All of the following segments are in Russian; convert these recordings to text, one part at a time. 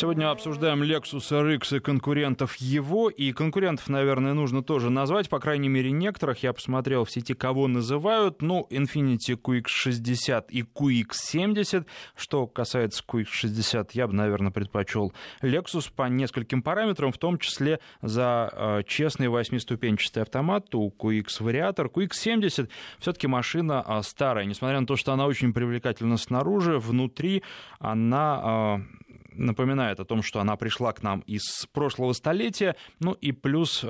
Сегодня обсуждаем Lexus RX и конкурентов его. И конкурентов, наверное, нужно тоже назвать. По крайней мере, некоторых. Я посмотрел в сети, кого называют. Ну, Infiniti QX60 и QX70. Что касается QX60, я бы, наверное, предпочел Lexus по нескольким параметрам, в том числе за честный восьмиступенчатый автомат. У QX-вариатор. QX70 все-таки машина старая. Несмотря на то, что она очень привлекательна снаружи, внутри она... напоминает о том, что она пришла к нам из прошлого столетия, ну и плюс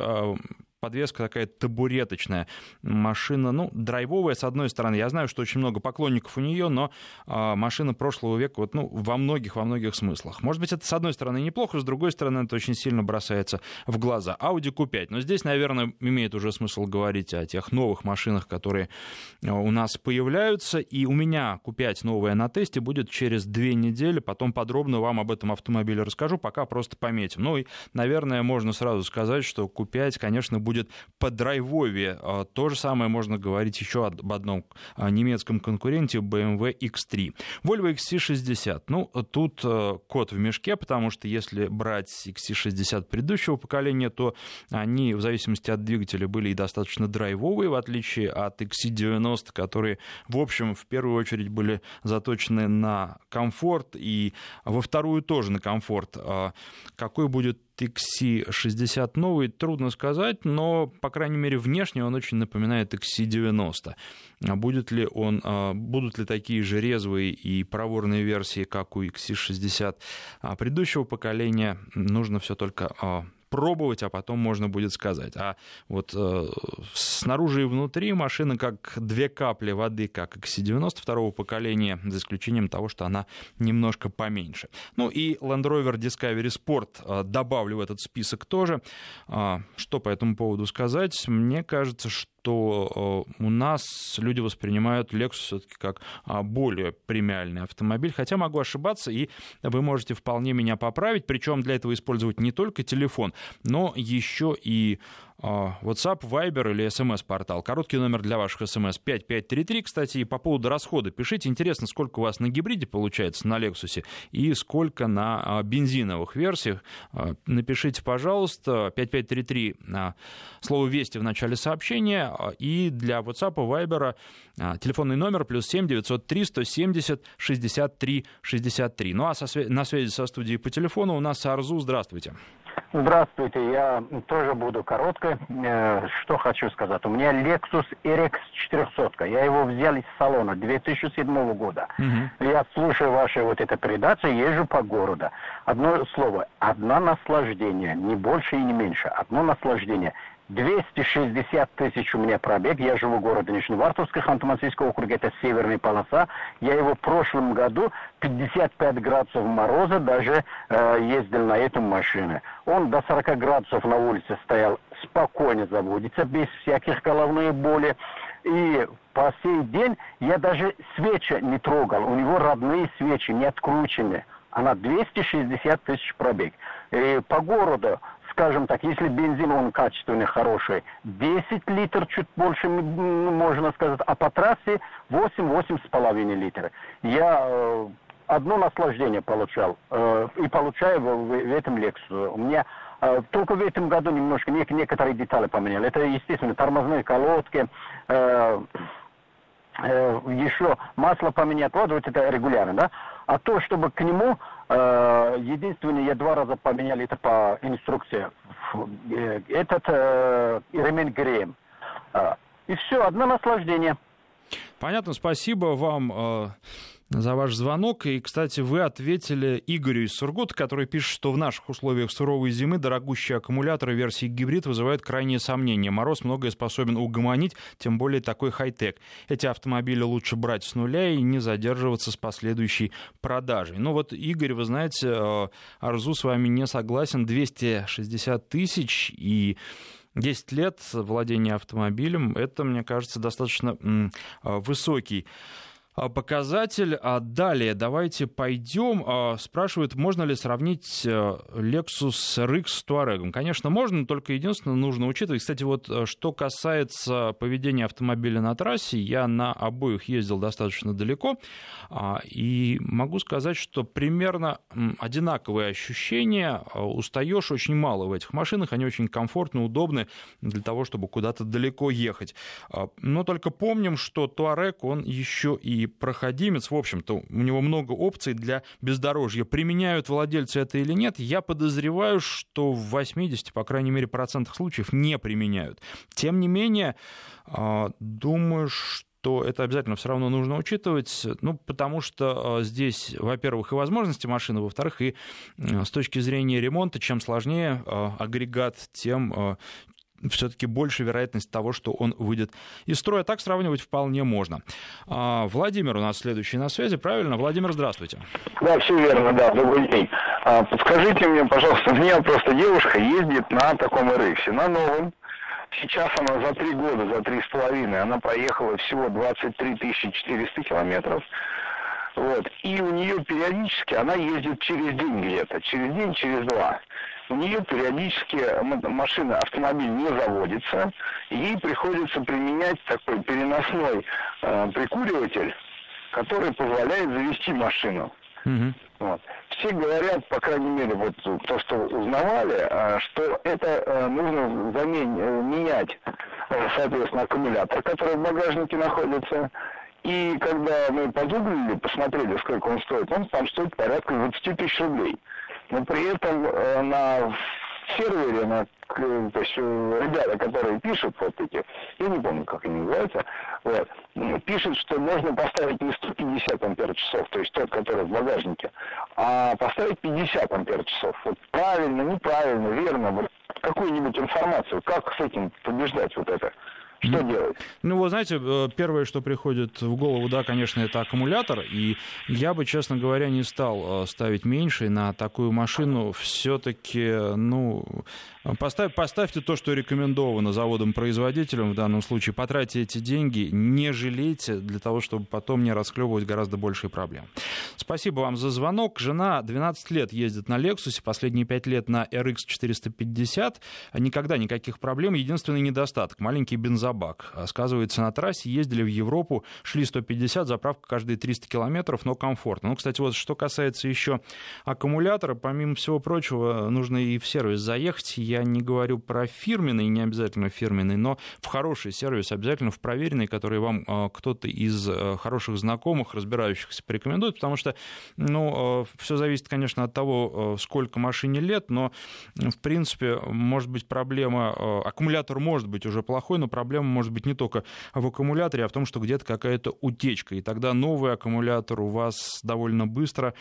подвеска такая табуреточная. Машина, ну, драйвовая, с одной стороны. Я знаю, что очень много поклонников у нее, но машина прошлого века вот, ну, во многих смыслах. Может быть, это, с одной стороны, неплохо, с другой стороны, это очень сильно бросается в глаза. Audi Q5. Но здесь, наверное, имеет уже смысл говорить о тех новых машинах, которые у нас появляются. И у меня Q5 новая на тесте будет через 2 недели. Потом подробно вам об этом автомобиле расскажу, пока просто пометим. Ну и, наверное, можно сразу сказать, что Q5, конечно, будет по драйвове. То же самое можно говорить еще об одном немецком конкуренте BMW X3. Volvo XC60. Ну, тут кот в мешке, потому что если брать XC60 предыдущего поколения, то они в зависимости от двигателя были и достаточно драйвовые, в отличие от XC90, которые, в общем, в первую очередь были заточены на комфорт и во вторую тоже на комфорт. Какой будет XC60 новый, трудно сказать, но, по крайней мере, внешне он очень напоминает XC90. Будут ли такие же резвые и проворные версии, как у XC60 предыдущего поколения, нужно все только пробовать, а потом можно будет сказать. А вот снаружи и внутри машина как 2 капли воды, как XC90 второго поколения, за исключением того, что она немножко поменьше. Ну и Land Rover Discovery Sport добавлю в этот список тоже. Что по этому поводу сказать? Мне кажется, что у нас люди воспринимают Lexus все-таки как более премиальный автомобиль, хотя могу ошибаться, и вы можете вполне меня поправить, причем для этого использовать не только телефон, но еще и WhatsApp, Viber или SMS-портал. Короткий номер для ваших SMS 5533. Кстати, и по поводу расхода пишите. Интересно, сколько у вас на гибриде получается на Lexus и сколько на бензиновых версиях. Напишите, пожалуйста, 5533, слово «Вести» в начале сообщения. И для WhatsApp, Viber телефонный номер +7 903 170 63 63. Ну а на связи со студией по телефону у нас Арзу. Здравствуйте. Здравствуйте, я тоже буду коротко. Что хочу сказать. У меня Lexus RX 400. Я его взял из салона 2007 года. Угу. Я слушаю ваши вот эти передачи, езжу по городу. Одно слово, одно наслаждение, не больше и не меньше. Одно наслаждение. 260 тысяч у меня пробег. Я живу в городе Нижневартовске, Ханты-Мансийского округа, это северная полоса. Я его в прошлом году 55 градусов мороза даже ездил на эту машину. Он до 40 градусов на улице стоял, спокойно заводится, без всяких головной боли. И по сей день я даже свечи не трогал. У него родные свечи, не откручены. Она 260 тысяч пробег. И по городу, скажем так, если бензин, он качественный, хороший, 10 литров, чуть больше, можно сказать, а по трассе 8-8,5 литра. Я одно наслаждение получал и получаю в этом Lexus. У меня только в этом году немножко некоторые детали поменяли. Это, естественно, тормозные колодки, еще масло поменять, вот это регулярно, да? А то, чтобы к нему, единственное, я 2 раза поменял это по инструкции, этот ремень греем. И все, одно наслаждение. Понятно, спасибо вам за ваш звонок. И, кстати, вы ответили Игорю из Сургута, который пишет, что в наших условиях суровой зимы дорогущие аккумуляторы версии гибрид вызывают крайние сомнения. Мороз многое способен угомонить, тем более такой хай-тек. Эти автомобили лучше брать с нуля и не задерживаться с последующей продажей. Ну вот, Игорь, вы знаете, Арзу с вами не согласен. 260 тысяч и 10 лет владения автомобилем — это, мне кажется, достаточно высокий показатель. А далее давайте пойдем. Спрашивают, можно ли сравнить Lexus RX с Touareg. Конечно, можно, но только единственное, нужно учитывать. Кстати, вот что касается поведения автомобиля на трассе, я на обоих ездил достаточно далеко, и могу сказать, что примерно одинаковые ощущения. Устаешь очень мало в этих машинах, они очень комфортны, удобны для того, чтобы куда-то далеко ехать. Но только помним, что Touareg, он еще и проходимец, в общем-то, у него много опций для бездорожья. Применяют владельцы это или нет, я подозреваю, что в 80, по крайней мере, процентах случаев не применяют. Тем не менее, думаю, что это обязательно все равно нужно учитывать, потому что здесь, во-первых, и возможности машины, во-вторых, и с точки зрения ремонта, чем сложнее агрегат, тем все-таки больше вероятность того, что он выйдет из строя. Так сравнивать вполне можно. Владимир у нас следующий на связи, правильно? Владимир, здравствуйте. Да, все верно, да, добрый день. Подскажите мне, пожалуйста, у меня просто девушка ездит на таком RX, на новом. Сейчас она за 3 года, за 3,5, она проехала всего 23 400 километров. Вот. И у нее периодически, она ездит через день где-то, через день, через два. У нее периодически машина, автомобиль не заводится, ей приходится применять такой переносной прикуриватель, который позволяет завести машину. Mm-hmm. Вот. Все говорят, по крайней мере, вот то, что узнавали, что это нужно менять, соответственно, аккумулятор, который в багажнике находится. И когда мы погуглили, посмотрели, сколько он стоит, он там стоит порядка 20 тысяч рублей. Но при этом на сервере, то есть ребята, которые пишут вот эти, я не помню, как они называются, вот, пишут, что можно поставить не 150 ампер-часов, то есть тот, который в багажнике, а поставить 50 ампер-часов. Вот правильно, неправильно, верно, вот какую-нибудь информацию, как с этим побеждать вот это. Что делать? Вы знаете, первое, что приходит в голову, да, конечно, это аккумулятор. И я бы, честно говоря, не стал ставить меньше на такую машину. Все-таки, поставьте то, что рекомендовано заводом-производителем в данном случае. Потратьте эти деньги, не жалейте, для того, чтобы потом не расхлебывать гораздо большие проблемы. Спасибо вам за звонок. Жена 12 лет ездит на Lexus, последние 5 лет на RX 450. Никогда никаких проблем. Единственный недостаток — маленький бензобак. Сказывается на трассе, ездили в Европу, шли 150, заправка каждые 300 километров, но комфортно. Кстати, вот что касается еще аккумулятора, помимо всего прочего, нужно и в сервис заехать. Я не говорю про фирменный, не обязательно фирменный, но в хороший сервис, обязательно в проверенный, который вам кто-то из хороших знакомых, разбирающихся, порекомендует, потому что, все зависит, конечно, от того, сколько машине лет, но, в принципе, может быть проблема, аккумулятор может быть уже плохой, но проблема может быть не только в аккумуляторе, а в том, что где-то какая-то утечка. И тогда новый аккумулятор у вас довольно быстро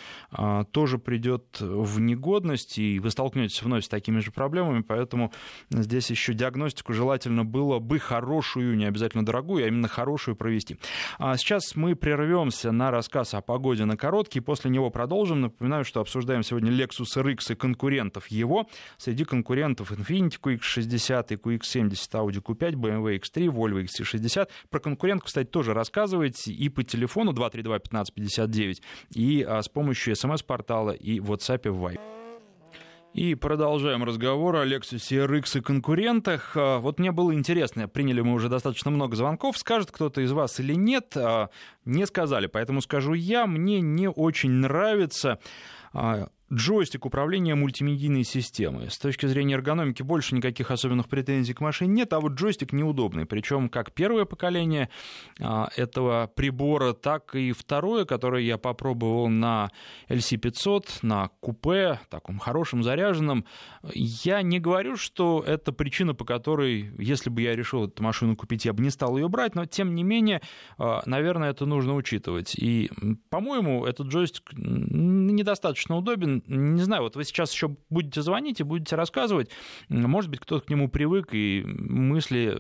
тоже придет в негодность, и вы столкнетесь вновь с такими же проблемами. Поэтому здесь еще диагностику желательно было бы хорошую, не обязательно дорогую, а именно хорошую провести. Сейчас мы прервемся на рассказ о погоде на короткий, после него продолжим. Напоминаю, что обсуждаем сегодня Lexus RX и конкурентов его. Среди конкурентов Infiniti QX60 и QX70, Audi Q5, BMW X3, Volvo XC60. Про конкурент, кстати, тоже рассказывайте и по телефону 232-1559, и с помощью СМС-портала и в WhatsApp и в Viber. И продолжаем разговор о Lexus RX и конкурентах. Вот мне было интересно, приняли мы уже достаточно много звонков, скажет кто-то из вас или нет, не сказали, поэтому скажу я, мне не очень нравится джойстик управления мультимедийной системой. С точки зрения эргономики больше никаких особенных претензий к машине нет, а вот джойстик неудобный. Причем как первое поколение этого прибора, так и второе, которое я попробовал на LC500, на купе, таком хорошем, заряженном. Я не говорю, что это причина, по которой, если бы я решил эту машину купить, я бы не стал ее брать, но тем не менее, наверное, это нужно учитывать. И, по-моему, этот джойстик недостаточно удобен. не знаю, вот вы сейчас еще будете звонить и будете рассказывать, может быть, кто-то к нему привык, и мысли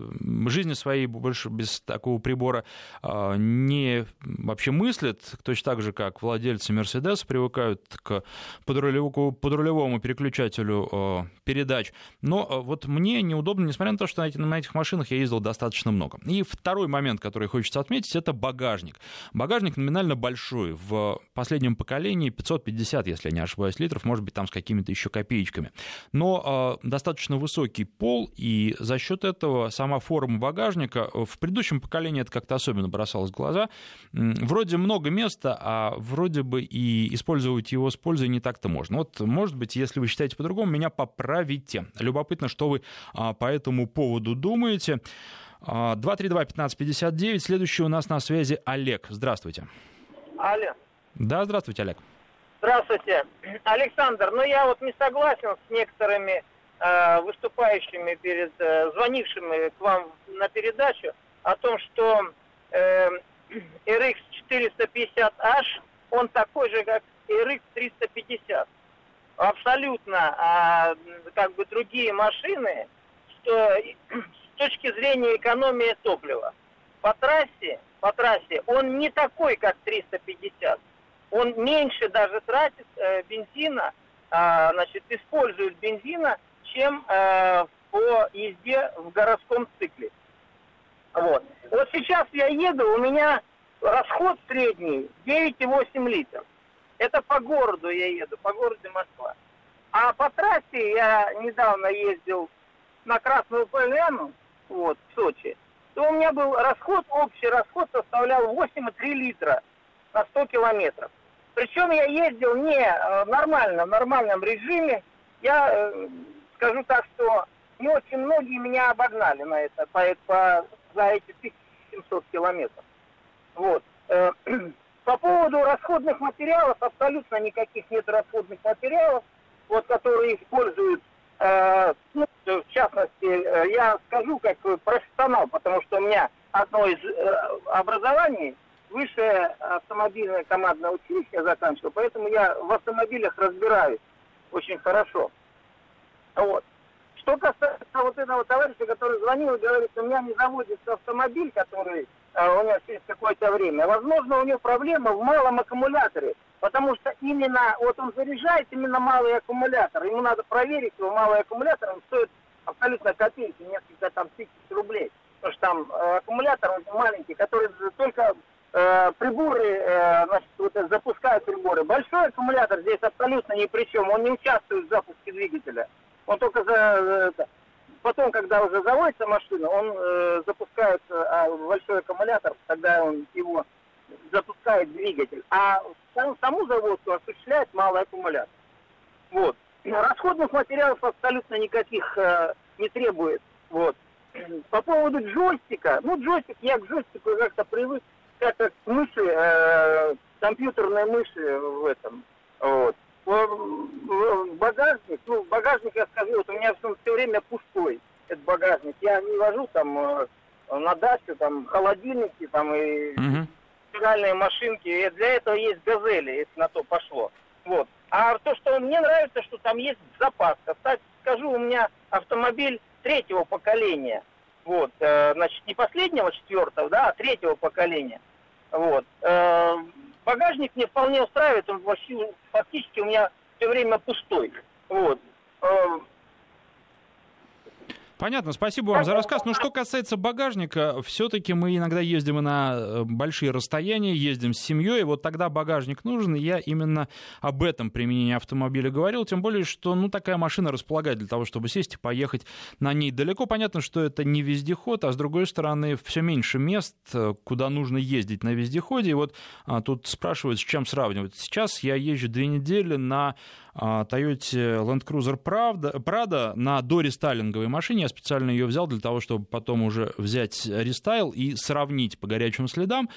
жизни своей больше без такого прибора не вообще мыслят, точно так же, как владельцы Мерседеса привыкают к подрулевому переключателю передач. Но вот мне неудобно, несмотря на то, что на этих машинах я ездил достаточно много. И второй момент, который хочется отметить, это багажник. Багажник номинально большой. В последнем поколении 550, если я не ошибаюсь, литров, может быть, там с какими-то еще копеечками. Но достаточно высокий пол, и за счет этого сама форма багажника в предыдущем поколении это как-то особенно бросалось в глаза. Вроде много места, а вроде бы и использовать его с пользой не так-то можно. Вот, может быть, если вы считаете по-другому, меня поправите. Любопытно, что вы по этому поводу думаете. 232-1559. Следующий у нас на связи Олег. Здравствуйте. Алло. Да, здравствуйте, Олег. Здравствуйте, Александр. Ну, я вот не согласен с некоторыми выступающими перед звонившими к вам на передачу о том, что RX 450H, он такой же, как RX 350. Абсолютно как бы другие машины, что с точки зрения экономии топлива. По трассе он не такой, как 350. Он меньше даже тратит бензина, использует бензина, чем по езде в городском цикле. Вот. Вот сейчас я еду, у меня расход средний 9,8 литров. Это по городу я еду, по городу Москва. А по трассе я недавно ездил на Красную Поляну, вот, в Сочи, то у меня был общий расход составлял 8,3 литра на 100 километров. Причем я ездил в нормальном режиме. Я скажу так, что не очень многие меня обогнали на это, за эти 1700 километров. Вот. По поводу расходных материалов, абсолютно никаких нет расходных материалов, вот, которые используют, в частности, я скажу как профессионал, потому что у меня одно из образований, высшее автомобильное командное училище я заканчивал, поэтому я в автомобилях разбираюсь очень хорошо. Вот. Что касается вот этого товарища, который звонил и говорит, у меня не заводится автомобиль, который у меня через какое-то время. Возможно, у него проблема в малом аккумуляторе, потому что именно вот он заряжает именно малый аккумулятор. Ему надо проверить его малый аккумулятор, он стоит абсолютно копейки, несколько там тысяч рублей. Потому что там аккумулятор маленький, который только приборы, вот запускают приборы. Большой аккумулятор здесь абсолютно ни при чем, он не участвует в запуске двигателя. Он только потом, когда уже заводится машина, он запускает большой аккумулятор, тогда он его запускает двигатель. А саму заводку осуществляет малый аккумулятор. Вот. Расходных материалов абсолютно никаких не требует. Вот. По поводу джойстика. Ну, джойстик, я к джойстику как-то привык, как к мыши, компьютерной мыши в этом. Вот. Багажник, я скажу, вот у меня все время пустой этот багажник. Я не вожу там на дачу, там холодильники, там и стиральные машинки. И для этого есть газели, если на то пошло. Вот. А то, что мне нравится, что там есть запаска. Кстати, скажу, у меня автомобиль третьего поколения. Вот. Не последнего, четвертого, да, а третьего поколения. Вот. Багажник мне вполне устраивает, он фактически у меня все время пустой. Вот. Понятно, спасибо вам за рассказ. Ну, что касается багажника, все-таки мы иногда ездим и на большие расстояния, ездим с семьей, вот тогда багажник нужен, и я именно об этом применении автомобиля говорил, тем более, что, ну, такая машина располагает для того, чтобы сесть и поехать на ней далеко. Понятно, что это не вездеход, а с другой стороны, все меньше мест, куда нужно ездить на вездеходе, и вот тут спрашивают, с чем сравнивать. Сейчас я езжу 2 недели на Toyota Land Cruiser Prado на дорестайлинговой машине. Я специально ее взял для того, чтобы потом уже взять рестайл и сравнить по горячим следам.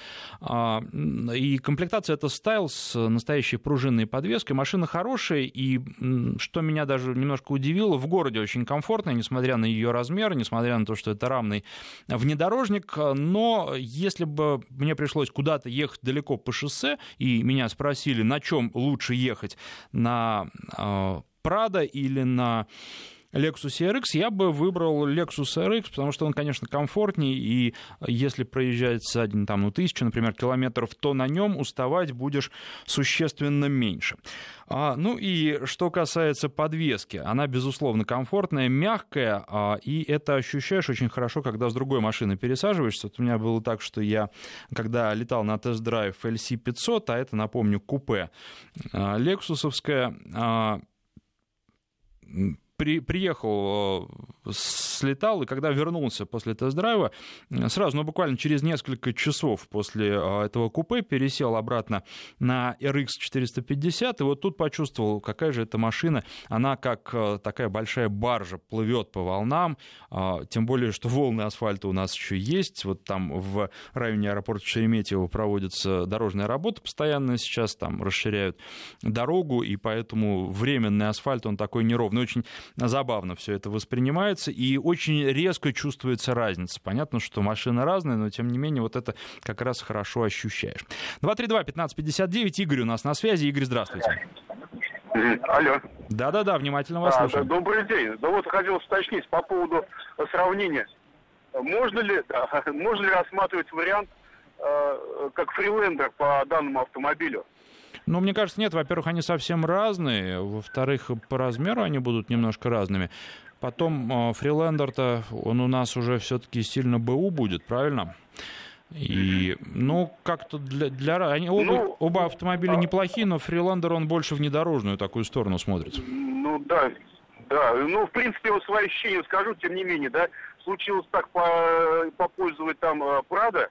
И комплектация это стайл с настоящей пружинной подвеской. Машина хорошая, и что меня даже немножко удивило, в городе очень комфортная, несмотря на ее размер, несмотря на то, что это рамный внедорожник. Но если бы мне пришлось куда-то ехать далеко по шоссе, и меня спросили, на чем лучше ехать, на Prado или на Lexus RX, я бы выбрал Lexus RX, потому что он, конечно, комфортнее, и если проезжать за день, там, 1000, например, километров, то на нем уставать будешь существенно меньше. Ну и что касается подвески, она, безусловно, комфортная, мягкая, и это ощущаешь очень хорошо, когда с другой машины пересаживаешься. Вот у меня было так, что я, когда летал на тест-драйв LC500, а это, напомню, купе лексусовское, приехал, слетал, и когда вернулся после тест-драйва, сразу, буквально через несколько часов после этого купе пересел обратно на RX 450, и вот тут почувствовал, какая же эта машина, она как такая большая баржа, плывет по волнам, тем более, что волны асфальта у нас еще есть, вот там в районе аэропорта Шереметьево проводится дорожная работа постоянно сейчас, там расширяют дорогу, и поэтому временный асфальт, он такой неровный, очень забавно все это воспринимается, и очень резко чувствуется разница. Понятно, что машины разные, но, тем не менее, вот это как раз хорошо ощущаешь. 232-1559, Игорь у нас на связи. Игорь, здравствуйте. Алло. Да-да-да, внимательно вас слушаю. Добрый день. Да вот хотел уточнить по поводу сравнения. Можно ли рассматривать вариант как фрилендер по данному автомобилю? Ну, мне кажется, нет. Во-первых, они совсем разные. Во-вторых, по размеру они будут немножко разными. Потом Фрилендер-то, он у нас уже все-таки сильно БУ будет, правильно? И, как-то они оба автомобиля неплохие, но Фрилендер, он больше внедорожную такую сторону смотрит. Да. В принципе, вот свои ощущения скажу, тем не менее, да. Случилось так, попользовать там Prado.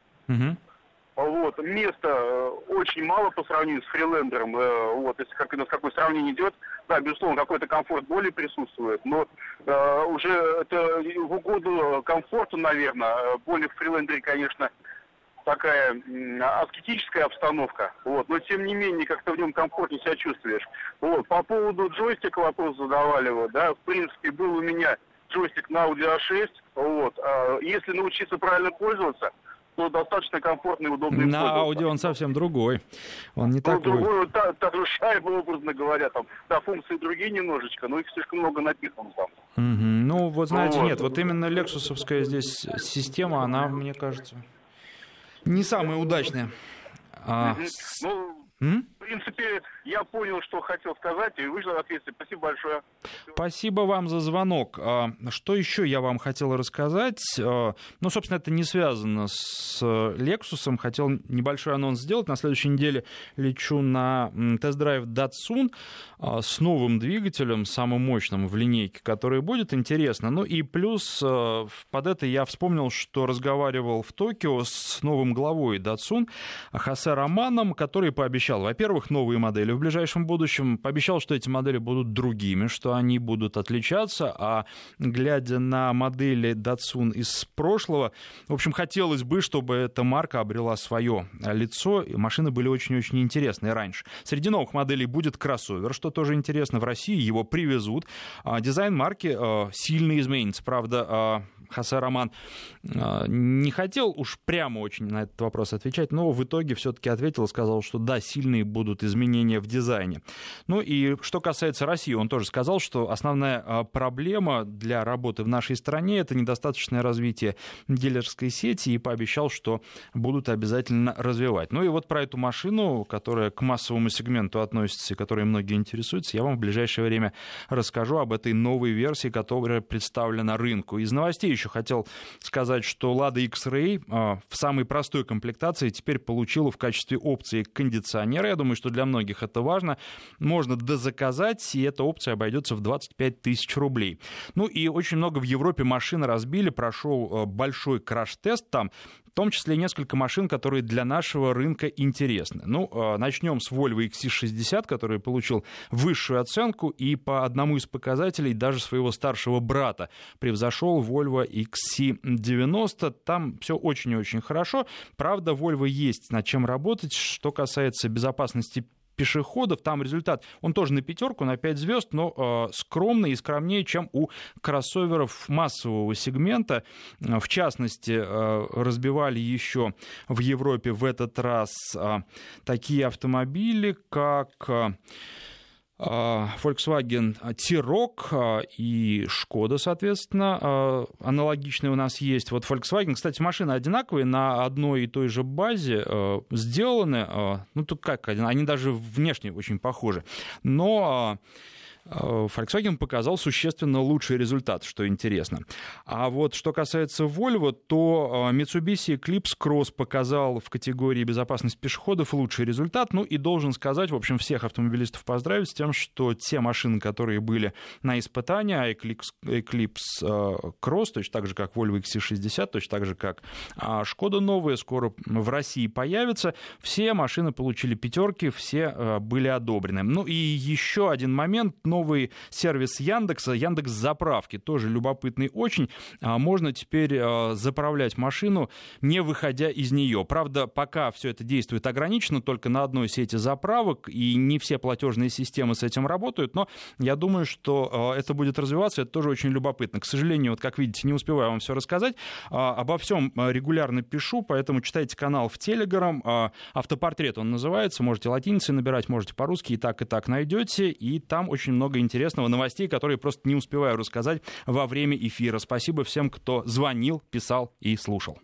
Вот, места очень мало по сравнению с фрилендером, вот, если как у нас какое сравнение идет, да, безусловно, какой-то комфорт более присутствует, но уже это в угоду комфорту, наверное, более в фрилендере, конечно, такая аскетическая обстановка, вот, но тем не менее, как-то в нем комфортнее себя чувствуешь. Вот, по поводу джойстика вопрос задавали, вот, да, в принципе, был у меня джойстик на Audi A6, вот, если научиться правильно пользоваться, достаточно комфортный, удобный. На Audi он совсем другой. Он не такой. Другой, шайба, образно говоря, там, да, функции другие немножечко, но их слишком много напихано там. Ну, вот знаете, нет, вот именно лексусовская здесь система, она, мне кажется, не самая удачная. В принципе, я понял, что хотел сказать, и вышел на ответственность. Спасибо большое. Спасибо вам за звонок. Что еще я вам хотел рассказать? Ну, собственно, это не связано с Lexus. Хотел небольшой анонс сделать. На следующей неделе лечу на тест-драйв Datsun с новым двигателем, самым мощным в линейке, который будет. Интересно. Ну и плюс под это я вспомнил, что разговаривал в Токио с новым главой Datsun Хосе Романом, который пообещал, во-первых, новые модели в ближайшем будущем. Пообещал, что эти модели будут другими, что они будут отличаться. А глядя на модели Datsun из прошлого, в общем, хотелось бы, чтобы эта марка обрела свое лицо. И машины были очень-очень интересные раньше. Среди новых моделей будет кроссовер, что тоже интересно. В России его привезут. Дизайн марки сильно изменится. Правда, Хосе Роман не хотел уж прямо очень на этот вопрос отвечать, но в итоге все-таки ответил и сказал, что да, сильные будут изменения в дизайне. Ну и что касается России, он тоже сказал, что основная проблема для работы в нашей стране — это недостаточное развитие дилерской сети, и пообещал, что будут обязательно развивать. Ну и вот про эту машину, которая к массовому сегменту относится и которой многие интересуются, я вам в ближайшее время расскажу об этой новой версии, которая представлена рынку. Из новостей еще хотел сказать, что Lada X-Ray в самой простой комплектации теперь получила в качестве опции кондиционер. Я думаю, что для многих это важно. Можно дозаказать, и эта опция обойдется в 25 тысяч рублей. Ну и очень много в Европе машин разбили. Прошел большой краш-тест там, в том числе несколько машин, которые для нашего рынка интересны. Ну, начнем с Volvo XC60, который получил высшую оценку и по одному из показателей даже своего старшего брата превзошел Volvo XC90. Там все очень и очень хорошо. Правда, Volvo есть над чем работать. Что касается безопасности пешеходов, там результат, он тоже на 5, на 5 звезд, но скромный и скромнее, чем у кроссоверов массового сегмента. В частности, разбивали еще в Европе в этот раз такие автомобили, как Volkswagen T-Roc и Шкода, соответственно, аналогичные у нас есть. Вот Volkswagen, кстати, машины одинаковые, на одной и той же базе сделаны. Ну, тут как, они даже внешне очень похожи. Но Volkswagen показал существенно лучший результат, что интересно. А вот что касается Volvo, то Mitsubishi Eclipse Cross показал в категории безопасность пешеходов лучший результат. Ну и должен сказать, в общем, всех автомобилистов поздравить с тем, что те машины, которые были на испытании, а Eclipse Cross, точно так же, как Volvo XC60, точно так же, как Шкода новые, скоро в России появятся, все машины получили пятерки, все были одобрены. Ну и еще один момент. Новый сервис Яндекса, Яндекс.Заправки, тоже любопытный очень. Можно теперь заправлять машину, не выходя из нее. Правда, пока все это действует ограничено, только на одной сети заправок, и не все платежные системы с этим работают, но я думаю, что это будет развиваться, это тоже очень любопытно. К сожалению, вот как видите, не успеваю вам все рассказать. Обо всем регулярно пишу, поэтому читайте канал в Telegram, Автопортрет он называется, можете латиницей набирать, можете по-русски, и так найдете, и там очень много интересного, новостей, которые просто не успеваю рассказать во время эфира. Спасибо всем, кто звонил, писал и слушал.